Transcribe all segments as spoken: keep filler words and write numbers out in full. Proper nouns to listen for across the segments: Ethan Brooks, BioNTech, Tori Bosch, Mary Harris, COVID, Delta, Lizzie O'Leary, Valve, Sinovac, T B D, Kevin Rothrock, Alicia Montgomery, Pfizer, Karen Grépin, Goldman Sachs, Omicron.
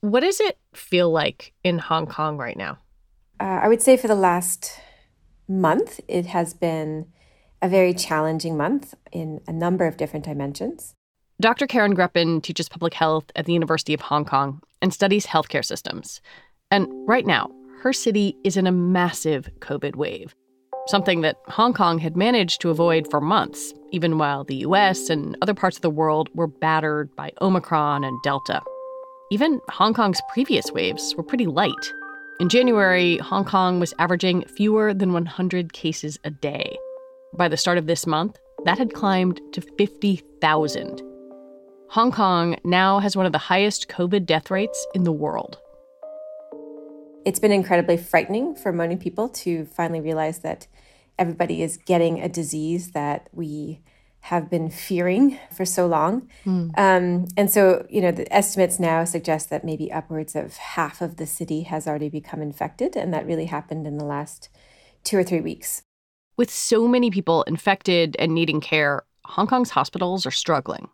What does it feel like in Hong Kong right now? Uh, I would say for the last month, it has been a very challenging month in a number of different dimensions. Doctor Karen Grépin teaches public health at the University of Hong Kong and studies healthcare systems. And right now, her city is in a massive COVID wave, something that Hong Kong had managed to avoid for months, even while the U S and other parts of the world were battered by Omicron and Delta. Even Hong Kong's previous waves were pretty light. In January, Hong Kong was averaging fewer than one hundred cases a day. By the start of this month, that had climbed to fifty thousand. Hong Kong now has one of the highest COVID death rates in the world. It's been incredibly frightening for many people to finally realize that everybody is getting a disease that we have been fearing for so long. Mm. Um, and so, you know, the estimates now suggest that maybe upwards of half of the city has already become infected, and that really happened in the last two or three weeks. With so many people infected and needing care, Hong Kong's hospitals are struggling.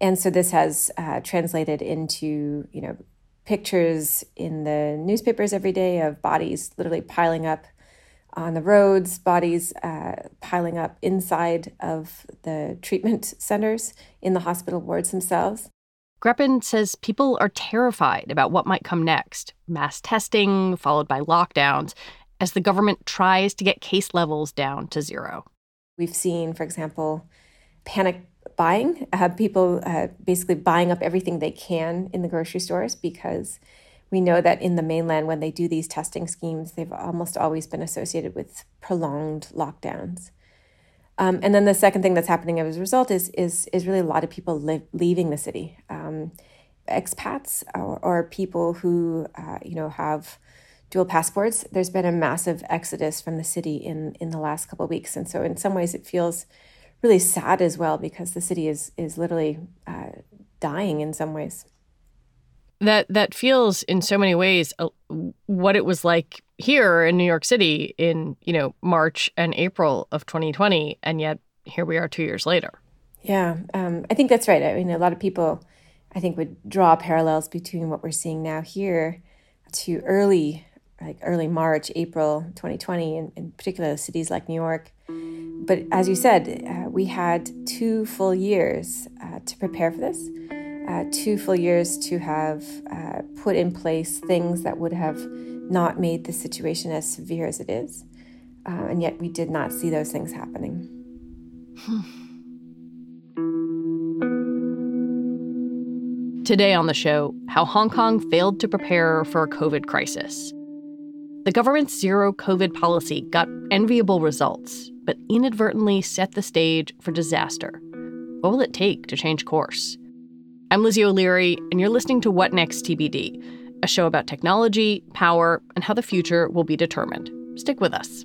And so this has uh, translated into, you know, pictures in the newspapers every day of bodies literally piling up on the roads, bodies uh, piling up inside of the treatment centers, in the hospital wards themselves. Grépin says people are terrified about what might come next. Mass testing followed by lockdowns as the government tries to get case levels down to zero. We've seen, for example, panic buying. Uh, people uh, basically buying up everything they can in the grocery stores because we know that in the mainland, when they do these testing schemes, they've almost always been associated with prolonged lockdowns. Um, and then the second thing that's happening as a result is is is really a lot of people li- leaving the city, um, expats or, or people who uh, you know have dual passports. There's been a massive exodus from the city in in the last couple of weeks, and so in some ways it feels really sad as well because the city is is literally uh, dying in some ways. That that feels in so many ways uh, what it was like here in New York City in, you know, March and April of twenty twenty. And yet here we are two years later. Yeah, um, I think that's right. I mean, a lot of people, I think, would draw parallels between what we're seeing now here to early, like early March, April twenty twenty, in, in particular cities like New York. But as you said, uh, we had two full years uh, to prepare for this. Uh, two full years to have uh, put in place things that would have not made the situation as severe as it is. Uh, and yet we did not see those things happening. Today on the show, how Hong Kong failed to prepare for a COVID crisis. The government's zero COVID policy got enviable results, but inadvertently set the stage for disaster. What will it take to change course? I'm Lizzie O'Leary, and you're listening to What Next T B D, a show about technology, power, and how the future will be determined. Stick with us.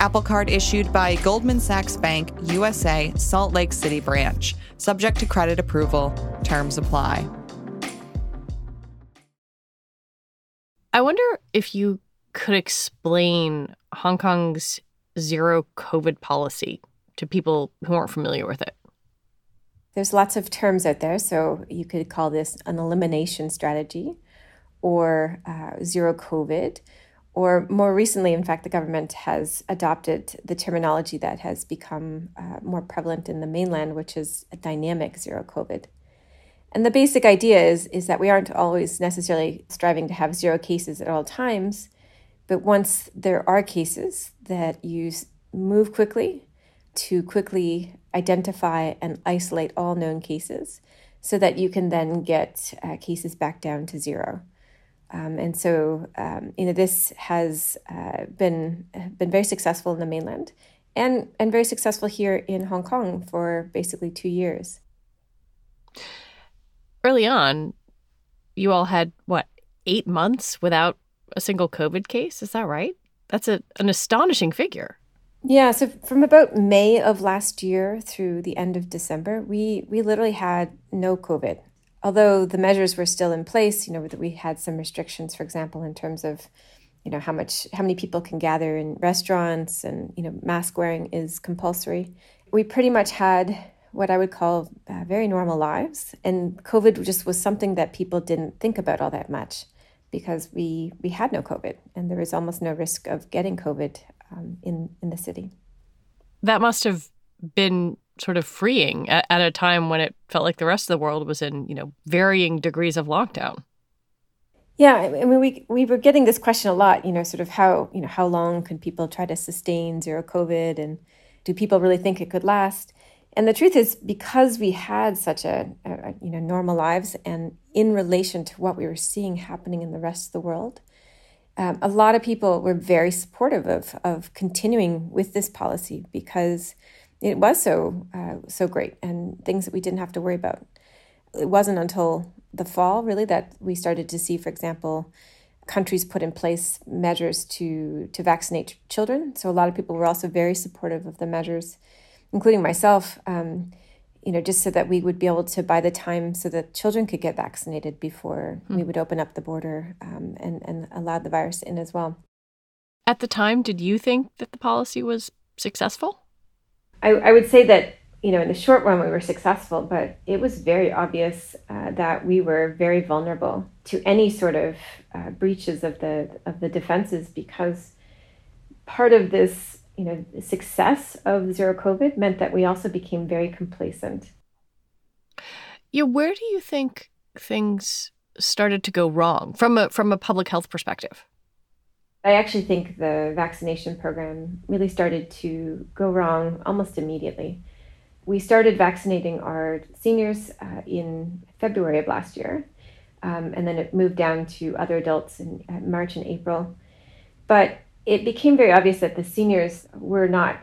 Apple Card issued by Goldman Sachs Bank, U S A, Salt Lake City branch. Subject to credit approval. Terms apply. I wonder if you could explain Hong Kong's zero COVID policy to people who aren't familiar with it. There's lots of terms out there, so you could call this an elimination strategy or uh, zero COVID, or more recently, in fact, the government has adopted the terminology that has become uh, more prevalent in the mainland, which is a dynamic zero COVID. And the basic idea is, is that we aren't always necessarily striving to have zero cases at all times, but once there are cases that you move quickly to quickly identify and isolate all known cases so that you can then get uh, cases back down to zero. Um, and so, um, you know, this has uh, been been very successful in the mainland and, and very successful here in Hong Kong for basically two years. Early on, you all had, what, eight months without a single COVID case? Is that right? That's a, an astonishing figure. Yeah, so from about May of last year through the end of December, we, we literally had no COVID. Although the measures were still in place, you know, we had some restrictions, for example, in terms of, you know, how much, how many people can gather in restaurants and, you know, mask wearing is compulsory. We pretty much had what I would call uh, very normal lives. And COVID just was something that people didn't think about all that much because we, we had no COVID and there was almost no risk of getting COVID um, in, in the city. That must have been sort of freeing at, at a time when it felt like the rest of the world was in, you know, varying degrees of lockdown. Yeah, I mean, we we were getting this question a lot, you know, sort of how, you know, how long can people try to sustain zero COVID and do people really think it could last? And the truth is, because we had such a, a, you know, normal lives and in relation to what we were seeing happening in the rest of the world, um, a lot of people were very supportive of of continuing with this policy because it was so uh, so great and things that we didn't have to worry about. It wasn't until the fall, really, that we started to see, for example, countries put in place measures to to vaccinate children. So a lot of people were also very supportive of the measures, including myself, um, you know, just so that we would be able to, by the time, so that children could get vaccinated before mm. we would open up the border um, and, and allow the virus in as well. At the time, did you think that the policy was successful? I, I would say that, you know, in the short run, we were successful, but it was very obvious uh, that we were very vulnerable to any sort of uh, breaches of the of the defenses, because part of this, you know, the success of zero COVID meant that we also became very complacent. Yeah, where do you think things started to go wrong from a from a public health perspective? I actually think the vaccination program really started to go wrong almost immediately. We started vaccinating our seniors uh, in February of last year, um, and then it moved down to other adults in uh, March and April. But it became very obvious that the seniors were not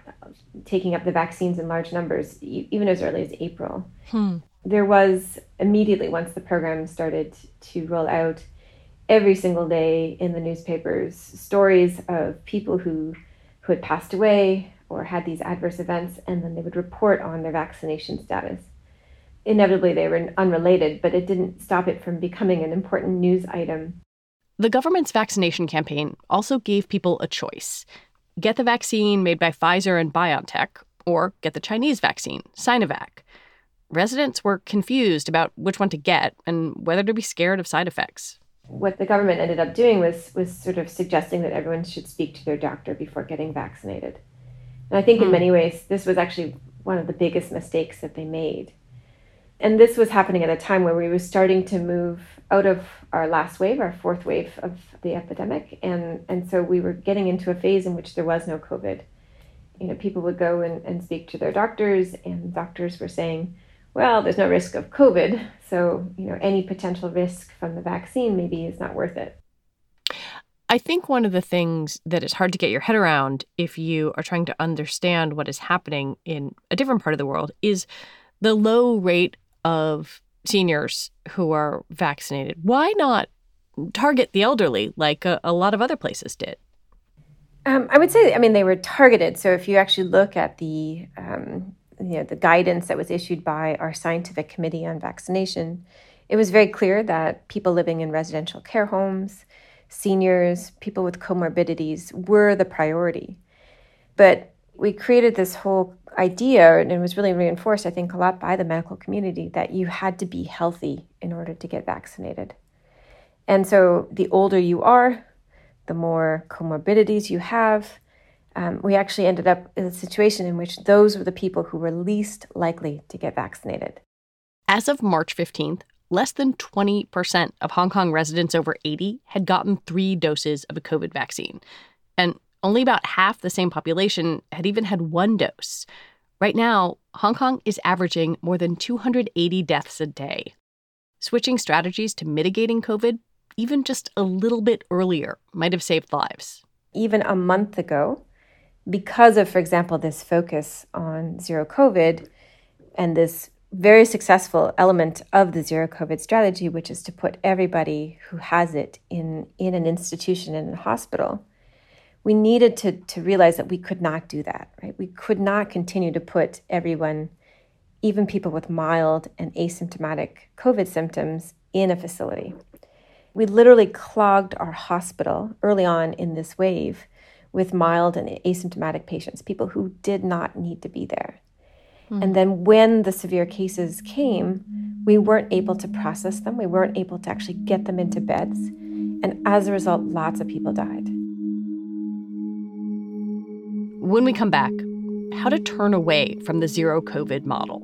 taking up the vaccines in large numbers, even as early as April. Hmm. There was immediately, once the program started to roll out, every single day in the newspapers, stories of people who, who had passed away or had these adverse events, and then they would report on their vaccination status. Inevitably, they were unrelated, but it didn't stop it from becoming an important news item. The government's vaccination campaign also gave people a choice. Get the vaccine made by Pfizer and BioNTech, or get the Chinese vaccine, Sinovac. Residents were confused about which one to get and whether to be scared of side effects. What the government ended up doing was was sort of suggesting that everyone should speak to their doctor before getting vaccinated. And I think mm. in many ways, this was actually one of the biggest mistakes that they made. And this was happening at a time where we were starting to move out of our last wave, our fourth wave of the epidemic. And, and so we were getting into a phase in which there was no COVID. You know, people would go and, and speak to their doctors, and doctors were saying, well, there's no risk of COVID. So, you know, any potential risk from the vaccine maybe is not worth it. I think one of the things that is hard to get your head around if you are trying to understand what is happening in a different part of the world is the low rate of seniors who are vaccinated. Why not target the elderly like a, a lot of other places did? Um, I would say, I mean, they were targeted. So if you actually look at the, um, you know, the guidance that was issued by our scientific committee on vaccination, it was very clear that people living in residential care homes, seniors, people with comorbidities were the priority. But we created this whole idea, and it was really reinforced, I think, a lot by the medical community, that you had to be healthy in order to get vaccinated. And so the older you are, the more comorbidities you have. Um, we actually ended up in a situation in which those were the people who were least likely to get vaccinated. As of March fifteenth, less than twenty percent of Hong Kong residents over eighty had gotten three doses of a COVID vaccine. And only about half the same population had even had one dose. Right now, Hong Kong is averaging more than two hundred eighty deaths a day. Switching strategies to mitigating COVID, even just a little bit earlier, might have saved lives. Even a month ago, because of, for example, this focus on zero COVID and this very successful element of the zero COVID strategy, which is to put everybody who has it in, in an institution, in a hospital, we needed to, to realize that we could not do that, right? We could not continue to put everyone, even people with mild and asymptomatic COVID symptoms, in a facility. We literally clogged our hospital early on in this wave with mild and asymptomatic patients, people who did not need to be there. Mm. And then when the severe cases came, we weren't able to process them. We weren't able to actually get them into beds. And as a result, lots of people died. When we come back, how to turn away from the zero COVID model.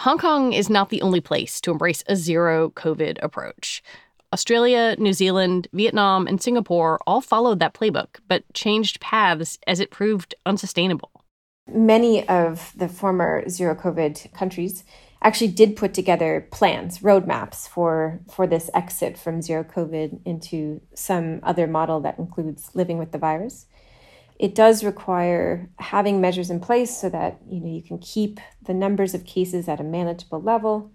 Hong Kong is not the only place to embrace a zero-COVID approach. Australia, New Zealand, Vietnam, and Singapore all followed that playbook, but changed paths as it proved unsustainable. Many of the former zero-COVID countries actually did put together plans, roadmaps for, for this exit from zero-COVID into some other model that includes living with the virus. It does require having measures in place so that, you know, you can keep the numbers of cases at a manageable level.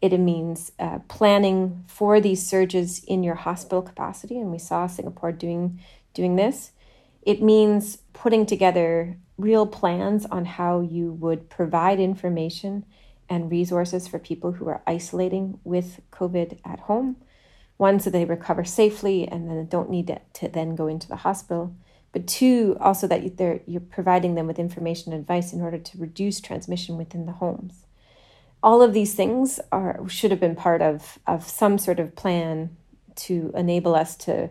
It means uh, planning for these surges in your hospital capacity, and we saw Singapore doing doing this. It means putting together real plans on how you would provide information and resources for people who are isolating with COVID at home, one, so they recover safely and then don't need to, to then go into the hospital. But two, also that they're, you're providing them with information and advice in order to reduce transmission within the homes. All of these things are should have been part of, of some sort of plan to enable us to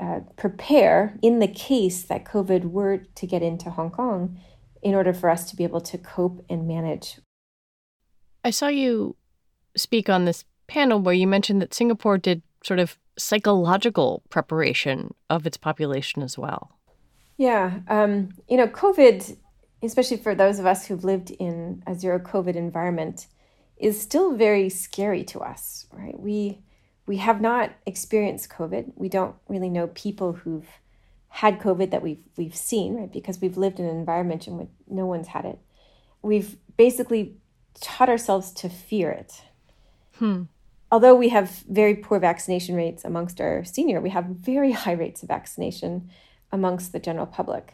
uh, prepare in the case that COVID were to get into Hong Kong in order for us to be able to cope and manage. I saw you speak on this panel where you mentioned that Singapore did sort of psychological preparation of its population as well. Yeah. Um, you know, COVID, especially for those of us who've lived in a zero-COVID environment, is still very scary to us, right? We we have not experienced COVID. We don't really know people who've had COVID that we've, we've seen, right? Because we've lived in an environment in which no one's had it. We've basically taught ourselves to fear it. Hmm. Although we have very poor vaccination rates amongst our senior, we have very high rates of vaccination amongst the general public.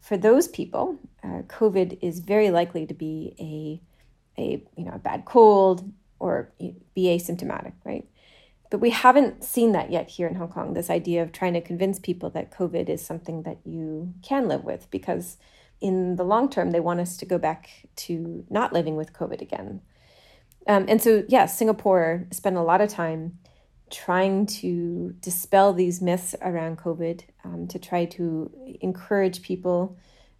For those people, uh, COVID is very likely to be a, a you know a bad cold or be asymptomatic, right? But we haven't seen that yet here in Hong Kong, this idea of trying to convince people that COVID is something that you can live with, because in the long term, they want us to go back to not living with COVID again. Um, and so, yeah, Singapore spent a lot of time trying to dispel these myths around COVID, um, to try to encourage people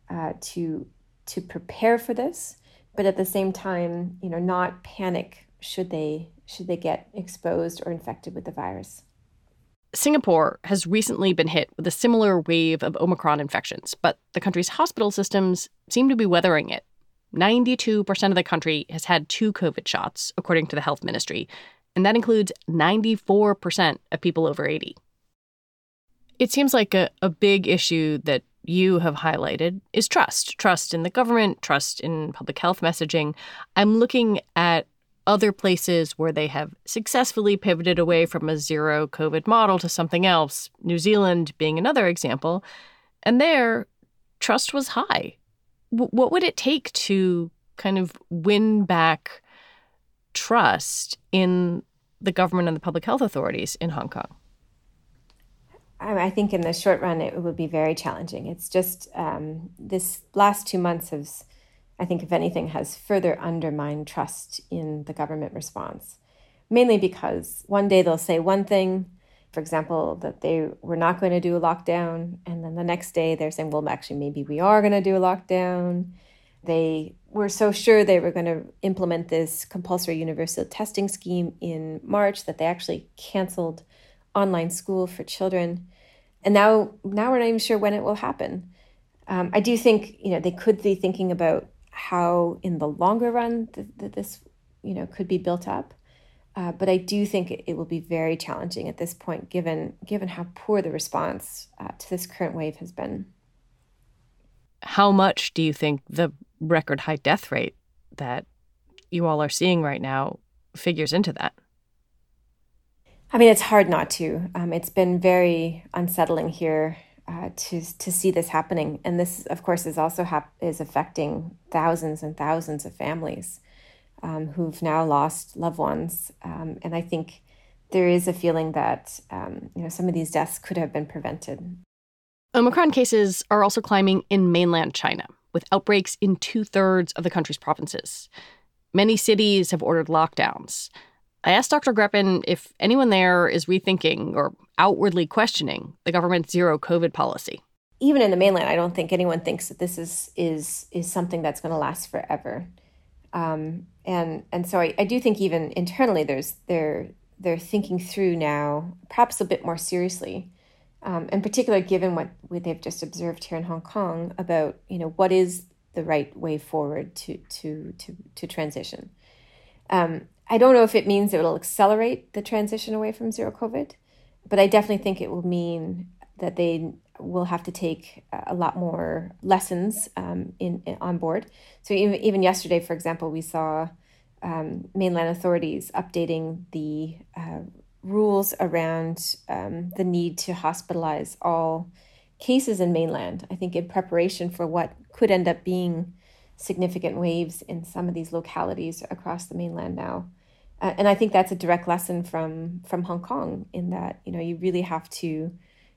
uh, to to prepare for this, but at the same time, you know, not panic should they should they get exposed or infected with the virus. Singapore has recently been hit with a similar wave of Omicron infections, but the country's hospital systems seem to be weathering it. ninety-two percent of the country has had two COVID shots, according to the health ministry, and that includes ninety-four percent of people over eighty. It seems like a, a big issue that you have highlighted is trust. Trust in the government, trust in public health messaging. I'm looking at other places where they have successfully pivoted away from a zero COVID model to something else, New Zealand being another example. And there, trust was high. W- what would it take to kind of win back trust in the government and the public health authorities in Hong Kong? I think in the short run, it would be very challenging. It's just um, this last two months of I think, if anything, has further undermined trust in the government response, mainly because one day they'll say one thing, for example, that they were not going to do a lockdown. And then the next day they're saying, well, actually, maybe we are going to do a lockdown. They were so sure they were going to implement this compulsory universal testing scheme in March that they actually canceled online school for children. And now, now we're not even sure when it will happen. Um, I do think, you know, they could be thinking about how in the longer run th- th- this, you know, could be built up. Uh, but I do think it, it will be very challenging at this point, given given how poor the response uh, to this current wave has been. How much do you think the record high death rate that you all are seeing right now figures into that? I mean, it's hard not to. Um, it's been very unsettling here Uh, to to see this happening, and this, of course, is also hap- is affecting thousands and thousands of families um, who've now lost loved ones. Um, and I think there is a feeling that um, you know some of these deaths could have been prevented. Omicron cases are also climbing in mainland China, with outbreaks in two thirds of the country's provinces. Many cities have ordered lockdowns. I asked Doctor Grépin if anyone there is rethinking or outwardly questioning the government's zero COVID policy. Even in the mainland, I don't think anyone thinks that this is is is something that's going to last forever. Um, and and so I, I do think even internally, there's they're they're thinking through now, perhaps a bit more seriously, um, in particular given what they've just observed here in Hong Kong about you know what is the right way forward to to to to transition. Um, I don't know if it means it will accelerate the transition away from zero COVID, but I definitely think it will mean that they will have to take a lot more lessons um, in, in on board. So even, even yesterday, for example, we saw um, mainland authorities updating the uh, rules around um, the need to hospitalize all cases in mainland, I think in preparation for what could end up being significant waves in some of these localities across the mainland now. Uh, and I think that's a direct lesson from from Hong Kong in that, you know, you really have to,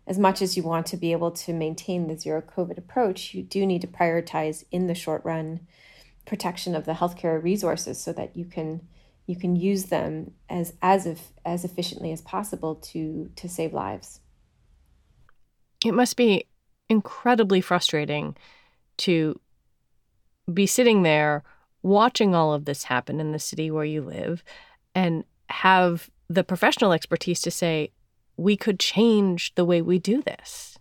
as much as you want to be able to maintain the zero COVID approach, you do need to prioritize in the short run protection of the healthcare resources so that you can you can use them as as if, as efficiently as possible to to save lives. It must be incredibly frustrating to be sitting there watching all of this happen in the city where you live and have the professional expertise to say, we could change the way we do this.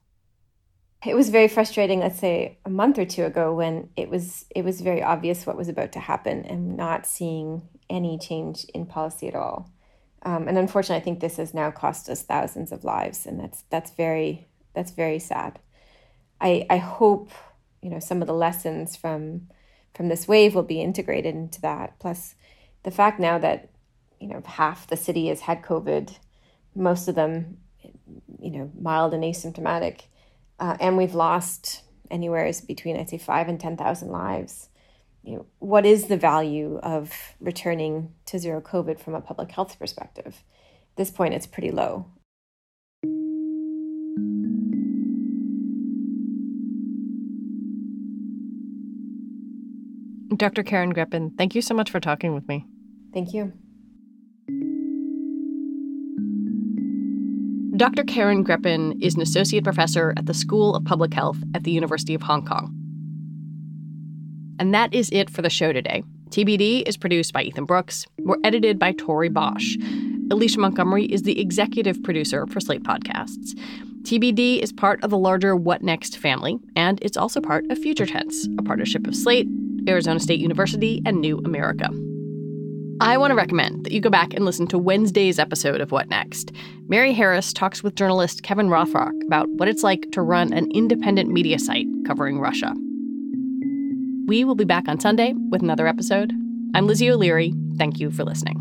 It was very frustrating, let's say, a month or two ago when it was it was very obvious what was about to happen and not seeing any change in policy at all. Um, and unfortunately, I think this has now cost us thousands of lives. And that's that's very that's very sad. I I hope, you know, some of the lessons from from this wave will be integrated into that. Plus, the fact now that, you know, half the city has had COVID, most of them, you know, mild and asymptomatic, uh, and we've lost anywhere between, I'd say, five and ten thousand lives. You know, what is the value of returning to zero COVID from a public health perspective? At this point, it's pretty low. Doctor Karen Grépin, thank you so much for talking with me. Thank you. Doctor Karen Grépin is an associate professor at the School of Public Health at the University of Hong Kong. And that is it for the show today. T B D is produced by Ethan Brooks. We're edited by Tori Bosch. Alicia Montgomery is the executive producer for Slate Podcasts. T B D is part of the larger What Next family, and it's also part of Future Tense, a partnership of Slate, Arizona State University, and New America. I want to recommend that you go back and listen to Wednesday's episode of What Next. Mary Harris talks with journalist Kevin Rothrock about what it's like to run an independent media site covering Russia. We will be back on Sunday with another episode. I'm Lizzie O'Leary. Thank you for listening.